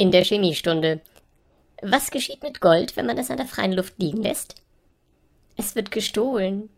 In der Chemiestunde. Was geschieht mit Gold, wenn man es an der freien Luft liegen lässt? Es wird gestohlen.